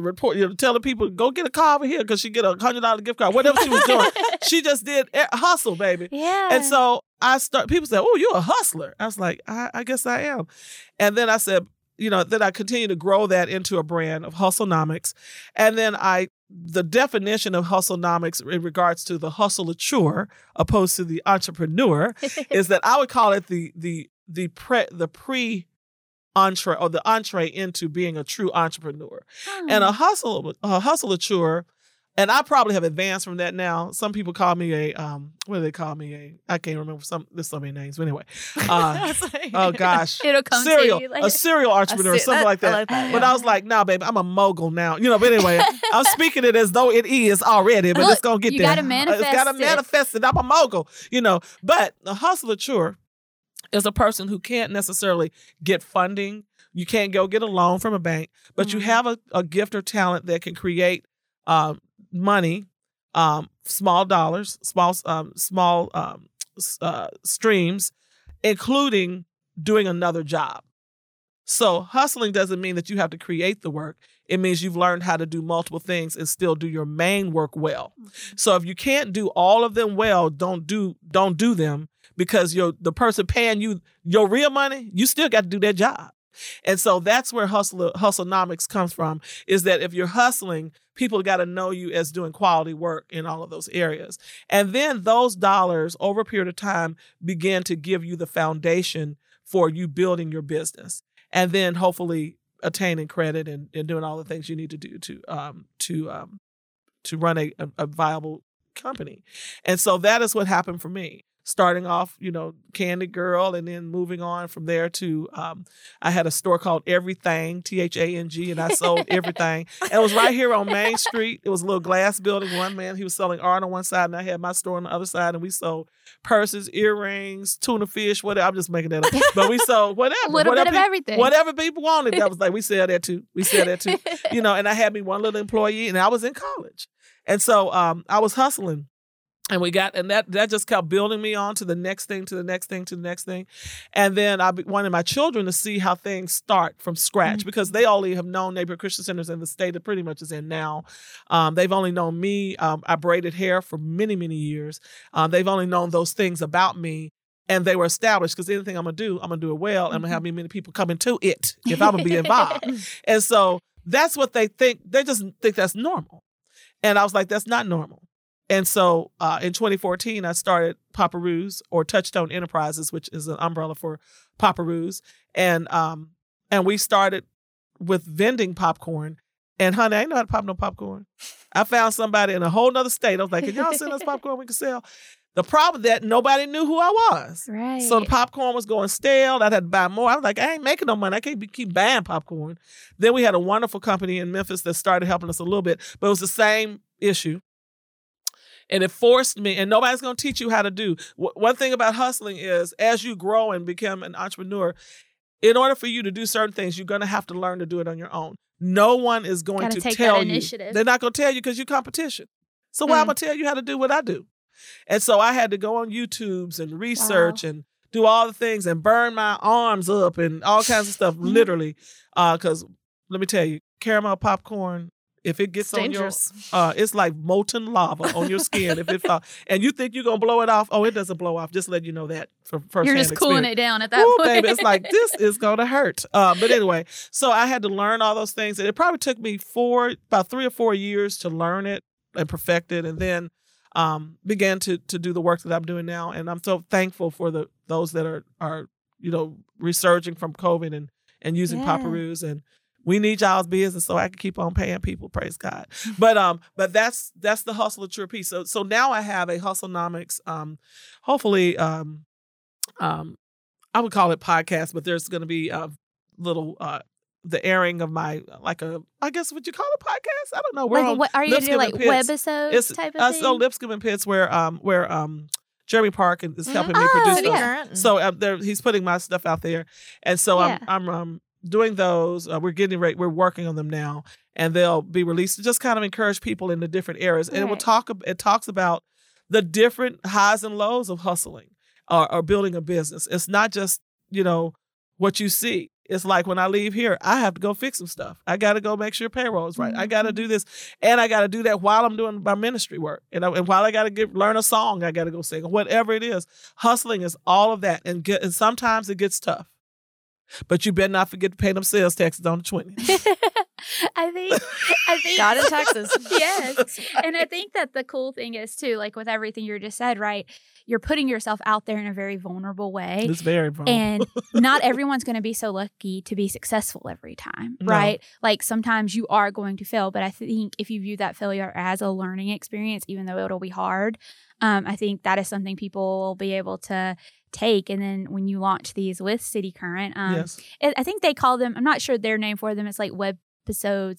telling people, go get a car over here because she get a $100 gift card. Whatever she was doing, she just did hustle, baby. Yeah. And so people said, oh, you're a hustler. I was like, I guess I am. And then I said, you know, then I continued to grow that into a brand of Hustlenomics. And then the definition of Hustlenomics in regards to the hustleature opposed to the entrepreneur is that I would call it the pre-entree or the entree into being a true entrepreneur. Oh. And a hustleature, and I probably have advanced from that now. Some people call me what do they call me? I can't remember. There's so many names. But anyway. Oh, gosh. It'll come to you later. A serial entrepreneur, something like that. I like that. But I was like, nah, baby, I'm a mogul now. You know, but anyway, I'm speaking it as though it is already, but it's going to get there. You got to manifest it. It's got to manifest it. I'm a mogul, you know. But a hustleature is a person who can't necessarily get funding. You can't go get a loan from a bank, but you have a gift or talent that can create money, small dollars, small streams, including doing another job. So hustling doesn't mean that you have to create the work. It means you've learned how to do multiple things and still do your main work well. So if you can't do all of them well, don't do them, because the person paying you your real money, you still got to do their job. And so that's where Hustlenomics comes from, is that if you're hustling, people got to know you as doing quality work in all of those areas. And then those dollars over a period of time begin to give you the foundation for you building your business, and then hopefully attaining credit and doing all the things you need to do to run a viable company. And so that is what happened for me. Starting off, you know, Candy Girl, and then moving on from there to, I had a store called Everything, Thang, and I sold everything. And it was right here on Main Street. It was a little glass building. One man, he was selling art on one side, and I had my store on the other side, and we sold purses, earrings, tuna fish, whatever. I'm just making that up. But we sold whatever. a little bit of everything. Whatever people wanted. That was like, we sell that too. You know, and I had me one little employee, and I was in college. And so I was hustling. And that just kept building me on to the next thing, to the next thing, to the next thing. And then I wanted my children to see how things start from scratch, because they only have known Neighborhood Christian Centers in the state that pretty much is in now. They've only known me. I braided hair for many, many years. They've only known those things about me. And they were established, because anything I'm going to do it well. I'm going to have many people coming to it if I'm going to be involved. And so that's what they think. They just think that's normal. And I was like, that's not normal. And so in 2014, I started Popparoo's, or Touchstone Enterprises, which is an umbrella for Popparoo's. And we started with vending popcorn. And honey, I ain't know how to pop no popcorn. I found somebody in a whole nother state. I was like, can y'all send us popcorn we can sell? The problem that nobody knew who I was. Right. So the popcorn was going stale. I'd had to buy more. I was like, I ain't making no money. I can't keep buying popcorn. Then we had a wonderful company in Memphis that started helping us a little bit. But it was the same issue. And it forced me, and nobody's going to teach you how to do. One thing about hustling is, as you grow and become an entrepreneur, in order for you to do certain things, you're going to have to learn to do it on your own. No one is going to tell you. They're not going to tell you because you're competition. So why am I going to tell you how to do what I do? And so I had to go on YouTubes and research and do all the things and burn my arms up and all kinds of stuff, literally. Because let me tell you, caramel popcorn, if it gets on your, it's like molten lava on your skin. If it and you think you're gonna blow it off, oh, it doesn't blow off. Just let you know that for first. You're just cooling it down at that point. Baby, it's like this is gonna hurt. But anyway, so I had to learn all those things, and it probably took me about 3 or 4 years to learn it and perfect it, and then began to do the work that I'm doing now. And I'm so thankful for those that are resurging from COVID and using Popparoo's. And we need y'all's business so I can keep on paying people. Praise God. But that's the hustle of true peace. So now I have a Hustlenomics. Hopefully, I would call it podcast, but there's going to be a little the airing of my I guess would you call it podcast? I don't know. We're what are you going to do, like webisodes type of thing? So Lipscomb and Pitts, where Jeremy Park is helping me produce. So he's putting my stuff out there, and so I'm doing those. We're getting ready. We're working on them now, and they'll be released to just kind of encourage people in the different areas. And it will talks about the different highs and lows of hustling or building a business. It's not just, what you see. It's like when I leave here, I have to go fix some stuff. I got to go make sure payroll is right. I got to do this and I got to do that while I'm doing my ministry work. And while I got to learn a song, I got to go sing, whatever it is. Hustling is all of that. And sometimes it gets tough. But you better not forget to pay them sales taxes on the 20th. I think God in Texas. Yes. Right. And I think that the cool thing is too, like with everything you just said, right? You're putting yourself out there in a very vulnerable way. It's very vulnerable. And not everyone's going to be so lucky to be successful every time, right? No. Like sometimes you are going to fail, but I think if you view that failure as a learning experience, even though it'll be hard, I think that is something people will be able to take. And then when you launch these with City Current, I think they call them, I'm not sure their name for them, it's like webisodes.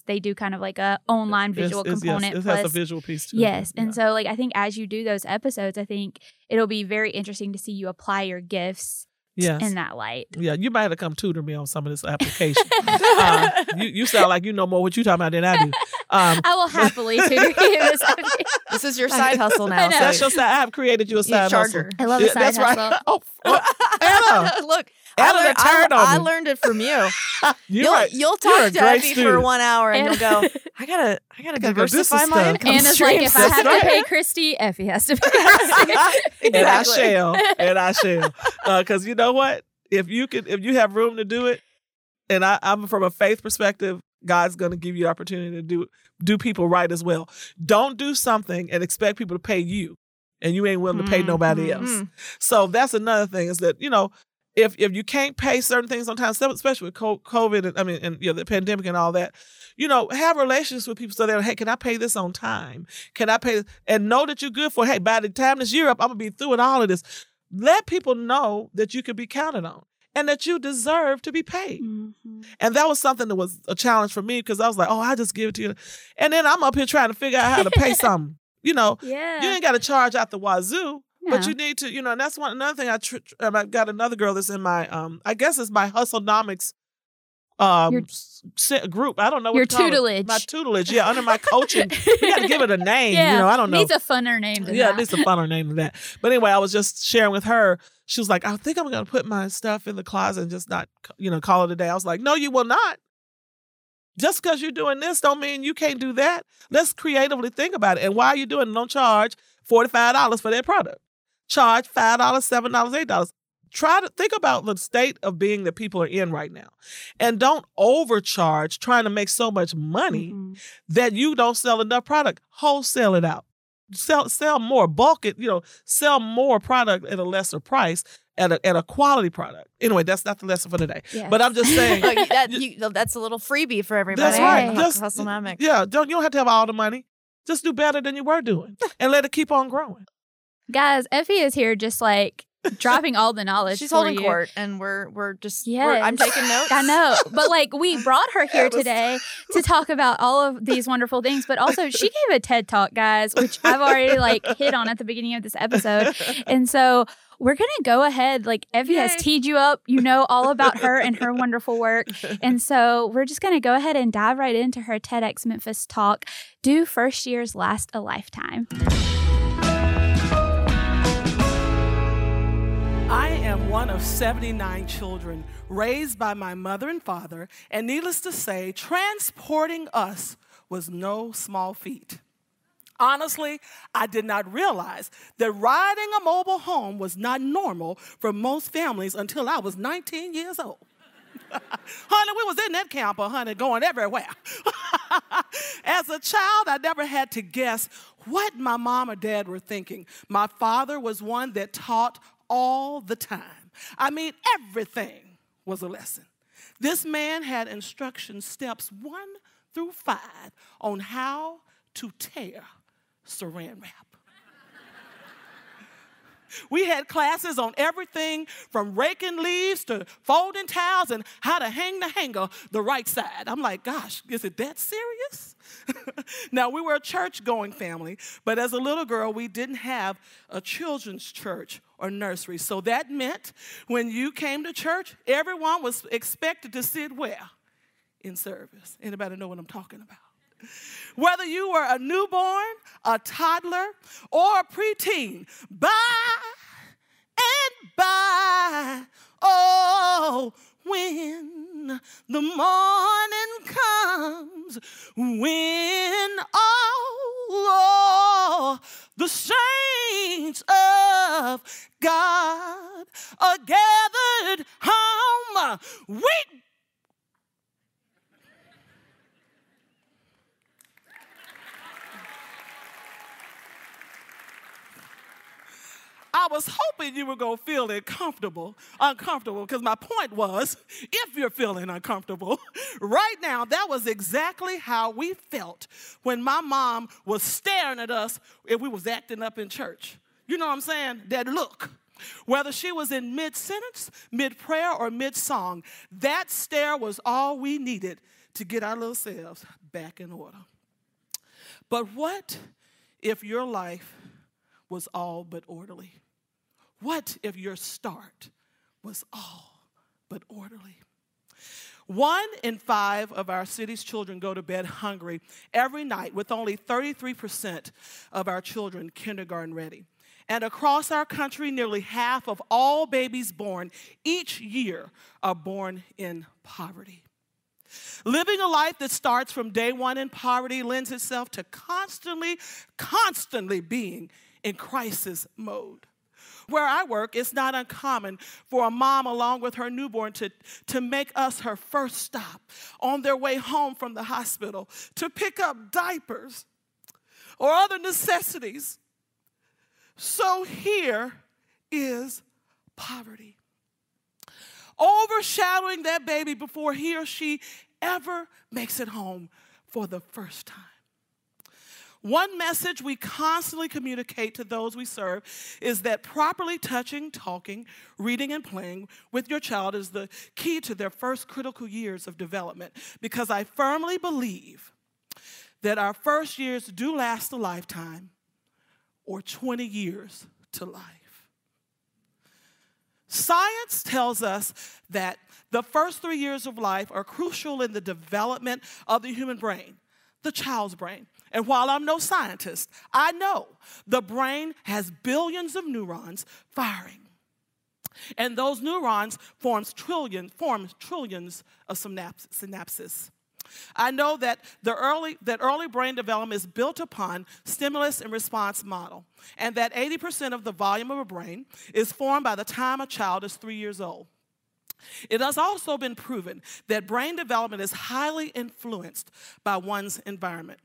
They do kind of like a online visual component. It has a visual piece to it. Yes. And so I think as you do those episodes, I think it'll be very interesting to see you apply your gifts in that light. Yeah, you might have to come tutor me on some of this application. You sound like you know more what you're talking about than I do. I will happily tutor you. This is your side hustle now. So that's your side. I have created you a side hustle. I love a side hustle. Right. Anna, look. I learned it from you. You'll talk to Effie for 1 hour and you'll go, I gotta diversify my income. Anna's like, if I have to pay Christy, Effie has to pay Christy. Exactly. And I shall. Because you know what? If you have room to do it, and I'm from a faith perspective, God's going to give you the opportunity to do people right as well. Don't do something and expect people to pay you, and you ain't willing to pay nobody else. So that's another thing is that, if you can't pay certain things on time, especially with COVID and the pandemic and all that, have relationships with people so they're like, hey, can I pay this on time? Can I pay this? And know that you're good for it. Hey, by the time this year up, I'm going to be through with all of this. Let people know that you can be counted on. And that you deserve to be paid. Mm-hmm. And that was something that was a challenge for me because I was like, oh, I just give it to you. And then I'm up here trying to figure out how to pay something. You ain't got to charge out the wazoo, but you need to, and that's another thing. I got another girl that's in my, I guess it's my Hustlenomics group. I don't know what your tutelage. My tutelage, under my coaching. We got to give it a name, I don't know. It needs a funner name than that. Yeah, it needs a funner name than that. But anyway, I was just sharing with her. She was like, I think I'm going to put my stuff in the closet and just not, call it a day. I was like, no, you will not. Just because you're doing this don't mean you can't do that. Let's creatively think about it. And while you're doing it, don't charge $45 for that product. Charge $5, $7, $8. Try to think about the state of being that people are in right now. And don't overcharge trying to make so much money that you don't sell enough product. Wholesale it out. sell more, bulk it, sell more product at a lesser price. At a quality product. Anyway, that's not the lesson for today. Yes. But I'm just saying. That's a little freebie for everybody. That's right. Hustlenomics. Yeah, you don't have to have all the money. Just do better than you were doing and let it keep on growing. Guys, Effie is here just like dropping all the knowledge. She's holding court and we're just, yes. I'm taking notes. I know. But we brought her here today to talk about all of these wonderful things. But also she gave a TED Talk, guys, which I've already hit on at the beginning of this episode. And so we're going to go ahead. Effie has teed you up. You know all about her and her wonderful work. And so we're just going to go ahead and dive right into her TEDx Memphis talk, Do First Years Last a Lifetime? I am one of 79 children raised by my mother and father, and needless to say, transporting us was no small feat. Honestly, I did not realize that riding a mobile home was not normal for most families until I was 19 years old. Honey, we was in that camper, honey, going everywhere. As a child, I never had to guess what my mom or dad were thinking. My father was one that taught all the time. I mean, everything was a lesson. This man had instruction steps 1 through 5 on how to tear saran wrap. We had classes on everything from raking leaves to folding towels and how to hang the hanger the right side. I'm like, gosh, is it that serious? Now, we were a church-going family, but as a little girl, we didn't have a children's church or nursery. So that meant when you came to church, everyone was expected to sit where? In service. Anybody know what I'm talking about? Whether you were a newborn, a toddler, or a preteen, by and by, oh, when the morning comes, when all the saints of God are gathered home, we... I was hoping you were going to feel uncomfortable, because my point was, if you're feeling uncomfortable right now, that was exactly how we felt when my mom was staring at us if we was acting up in church. You know what I'm saying? That look. Whether she was in mid-sentence, mid-prayer, or mid-song, that stare was all we needed to get our little selves back in order. But what if your life was all but orderly? What if your start was all but orderly? 1 in 5 of our city's children go to bed hungry every night, with only 33% of our children kindergarten ready. And across our country, nearly half of all babies born each year are born in poverty. Living a life that starts from day one in poverty lends itself to constantly being in crisis mode. Where I work, it's not uncommon for a mom along with her newborn to make us her first stop on their way home from the hospital to pick up diapers or other necessities. So here is poverty, overshadowing that baby before he or she ever makes it home for the first time. One message we constantly communicate to those we serve is that properly touching, talking, reading, and playing with your child is the key to their first critical years of development, because I firmly believe that our first years do last a lifetime, or 20 years to life. Science tells us that the first 3 years of life are crucial in the development of the human brain, the child's brain. And while I'm no scientist, I know the brain has billions of neurons firing. And those neurons form trillions of synapses. I know that early brain development is built upon stimulus and response model, and that 80% of the volume of a brain is formed by the time a child is 3 years old. It has also been proven that brain development is highly influenced by one's environment.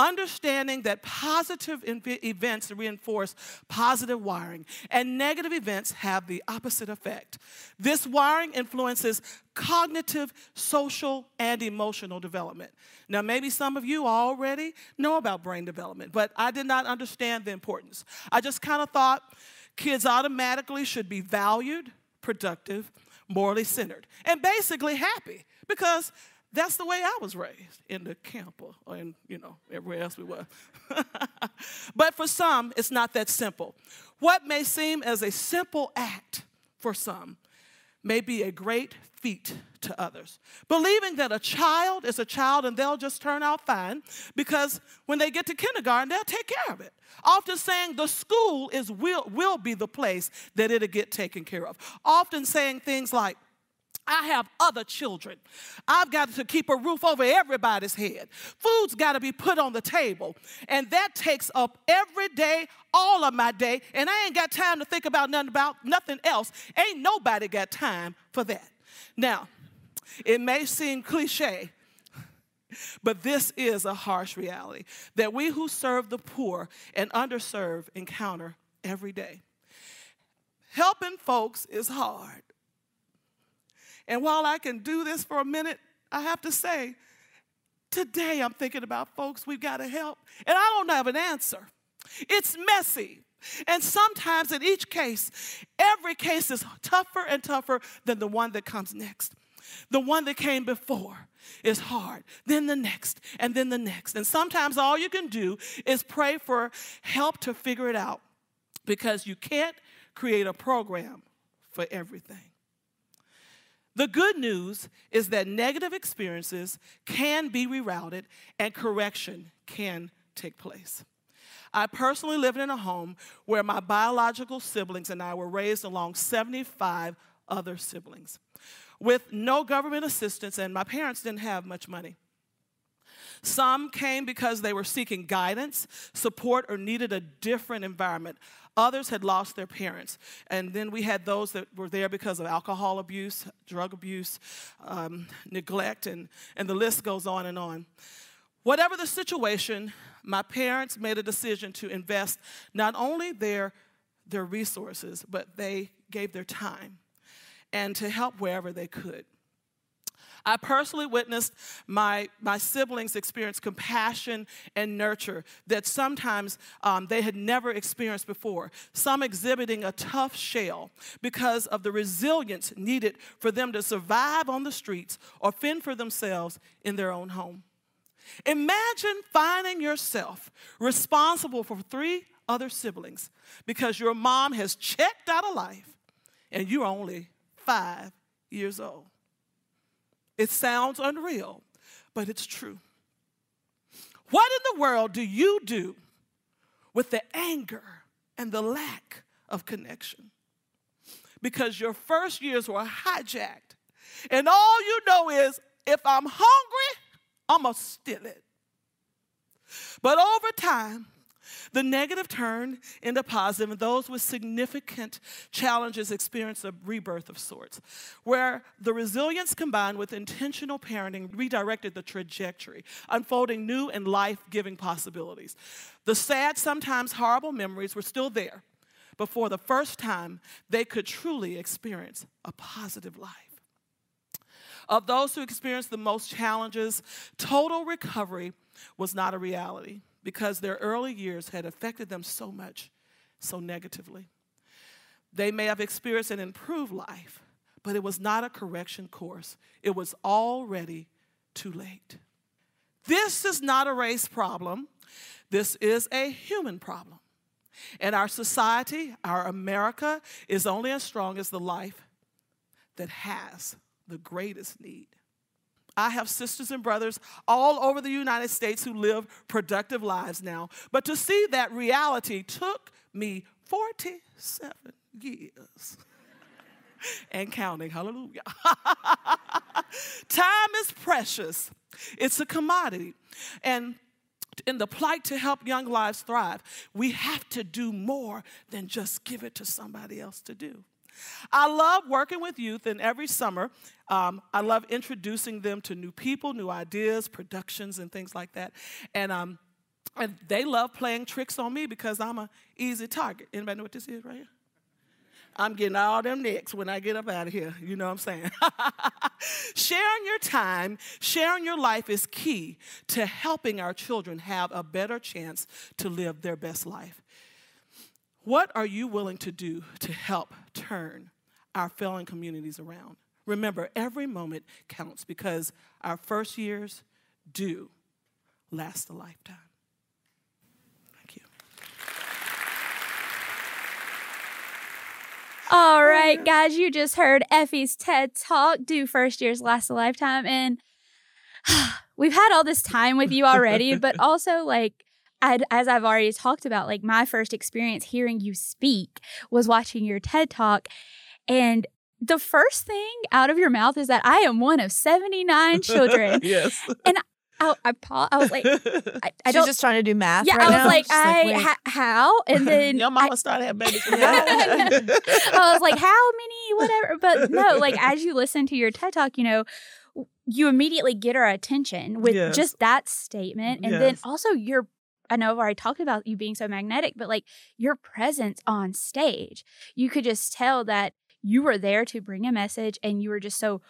Understanding that positive events reinforce positive wiring and negative events have the opposite effect. This wiring influences cognitive, social, and emotional development. Now, maybe some of you already know about brain development, but I did not understand the importance. I just kind of thought kids automatically should be valued, productive, morally centered, and basically happy, because that's the way I was raised, in the camp and, everywhere else we were. But for some, it's not that simple. What may seem as a simple act for some may be a great feat to others. Believing that a child is a child and they'll just turn out fine because when they get to kindergarten, they'll take care of it. Often saying the school will be the place that it'll get taken care of. Often saying things like, I have other children. I've got to keep a roof over everybody's head. Food's got to be put on the table. And that takes up every day, all of my day, and I ain't got time to think about nothing else. Ain't nobody got time for that. Now, it may seem cliche, but this is a harsh reality that we who serve the poor and underserved encounter every day. Helping folks is hard. And while I can do this for a minute, I have to say, today I'm thinking about folks we've got to help, and I don't have an answer. It's messy. And sometimes in each case, every case is tougher and tougher than the one that comes next. The one that came before is hard, then the next, and then the next. And sometimes all you can do is pray for help to figure it out, because you can't create a program for everything. The good news is that negative experiences can be rerouted and correction can take place. I personally lived in a home where my biological siblings and I were raised along 75 other siblings with no government assistance, and my parents didn't have much money. Some came because they were seeking guidance, support, or needed a different environment. Others had lost their parents. And then we had those that were there because of alcohol abuse, drug abuse, neglect, and the list goes on and on. Whatever the situation, my parents made a decision to invest not only their resources, but they gave their time and to help wherever they could. I personally witnessed my siblings experience compassion and nurture that sometimes they had never experienced before, some exhibiting a tough shell because of the resilience needed for them to survive on the streets or fend for themselves in their own home. Imagine finding yourself responsible for 3 other siblings because your mom has checked out of life and you're only 5 years old. It sounds unreal, but it's true. What in the world do you do with the anger and the lack of connection? Because your first years were hijacked, and all you know is, if I'm hungry, I'm going to steal it. But over time, the negative turned into positive, and those with significant challenges experience a rebirth of sorts, where the resilience combined with intentional parenting redirected the trajectory, unfolding new and life-giving possibilities. The sad, sometimes horrible memories were still there, but for the first time, they could truly experience a positive life. Of those who experienced the most challenges, total recovery was not a reality, because their early years had affected them so much, so negatively. They may have experienced an improved life, but it was not a correction course. It was already too late. This is not a race problem. This is a human problem. And our society, our America, is only as strong as the life that has the greatest need. I have sisters and brothers all over the United States who live productive lives now. But to see that reality took me 47 years and counting. Hallelujah. Time is precious. It's a commodity. And in the plight to help young lives thrive, we have to do more than just give it to somebody else to do. I love working with youth, and every summer, I love introducing them to new people, new ideas, productions, and things like that. And And they love playing tricks on me because I'm an easy target. Anybody know what this is right here? I'm getting all them necks when I get up out of here. You know what I'm saying? Sharing your time, sharing your life is key to helping our children have a better chance to live their best life. What are you willing to do to help turn our failing communities around? Remember, every moment counts because our first years do last a lifetime. All right, guys, you just heard Effie's TED Talk, Do First Years Last a Lifetime? And we've had all this time with you already, but also, like, as I've already talked about, like, my first experience hearing you speak was watching your TED Talk. And the first thing out of your mouth is that I am one of 79 children. Yes. And I was like, I don't. She's just trying to do math. Yeah, right I was now. Like, how? And then your mama started having babies. I was like, how many? Whatever. But no, like as you listen to your TED Talk, you know, you immediately get our attention with yes. just that statement, and yes. then also your. I know I've already talked about you being so magnetic, but like your presence on stage, you could just tell that you were there to bring a message, and you were just so.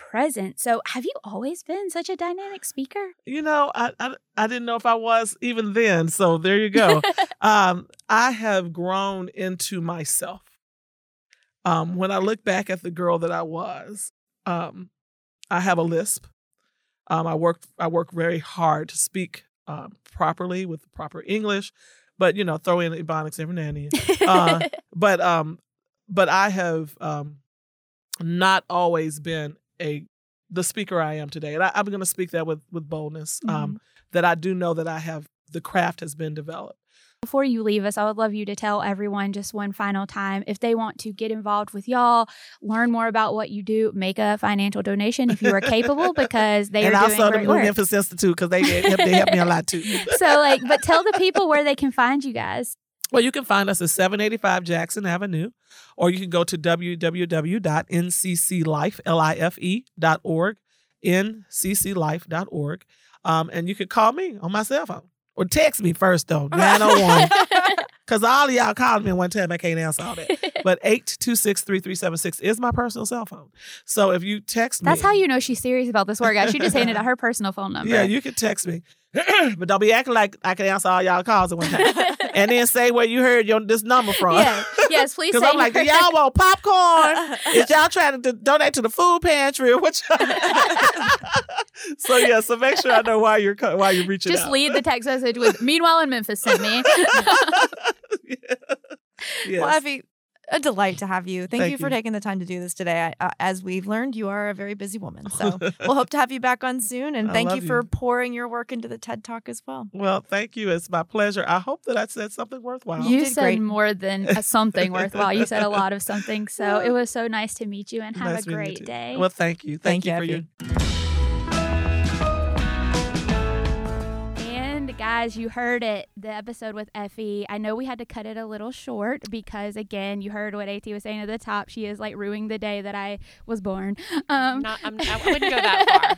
Present. So have you always been such a dynamic speaker? You know, I didn't know if I was even then. So there you go. I have grown into myself. When I look back at the girl that I was, I have a lisp. I work very hard to speak properly with the proper English, but, you know, throw in Ebonics every now and then. But I have not always been the speaker I am today. And I'm going to speak that with boldness, that I do know that I have, the craft has been developed. Before you leave us, I would love you to tell everyone just one final time, if they want to get involved with y'all, learn more about what you do, make a financial donation if you are capable, because they are doing great work. And also the Memphis Institute, because they help me a lot too. So like, but tell the people where they can find you guys. Well, you can find us at 785 Jackson Avenue, or you can go to www.ncclife.org, ncclife.org, and you can call me on my cell phone, or text me first, though, 901, because all of y'all called me one time. I can't answer all that, but 826-3376 is my personal cell phone. So if you text me... That's how you know she's serious about this work, guys. She just handed out her personal phone number. Yeah, you can text me. But don't be acting like I can answer all y'all calls at one time. And then say where you heard this number from. Yeah. Yes, please say. Because I'm like, do y'all want popcorn? Is y'all trying to donate to the food pantry? Or what y'all... So, yeah, so make sure I know why you're reaching out. Just lead the text message with, meanwhile in Memphis, send me. Yeah. Yes. Well, Effie, a delight to have you. Thank you for taking the time to do this today. As we've learned, you are a very busy woman. So we'll hope to have you back on soon. And thank you for pouring your work into the TED Talk as well. Well, thank you. It's my pleasure. I hope that I said something worthwhile. You said great. More than something worthwhile. You said a lot of something. So It was so nice to meet you and have a great day. Well, thank you. Thank you for your... Guys, you heard it, the episode with Effie. I know we had to cut it a little short because, again, you heard what AT was saying at the top. She is, like, ruining the day that I was born. I wouldn't go that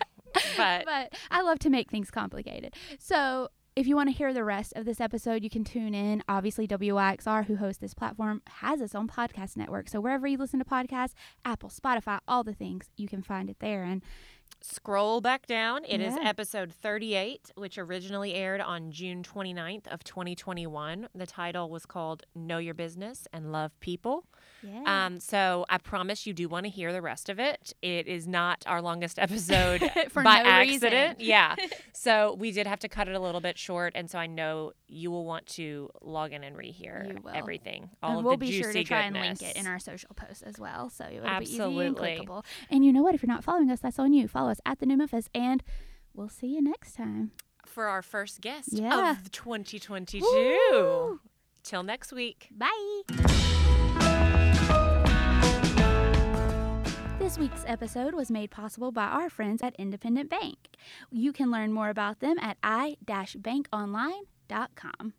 far. But I love to make things complicated. So if you want to hear the rest of this episode, you can tune in. Obviously, WYXR, who hosts this platform, has its own podcast network. So wherever you listen to podcasts, Apple, Spotify, all the things, you can find it there. And scroll back down. It is episode 38, which originally aired on June 29th of 2021. The title was called Know Your Business and Love People. Yeah. So I promise you do want to hear the rest of it. It is not our longest episode by accident. Yeah. So we did have to cut it a little bit short. And so I know you will want to log in and rehear everything. We'll be sure to try and link it in our social posts as well. So it will be easy and clickable. And you know what? If you're not following us, that's on you. Follow us at The New Memphis, and we'll see you next time. For our first guest of 2022. Woo! Till next week. Bye. This week's episode was made possible by our friends at Independent Bank. You can learn more about them at i-bankonline.com.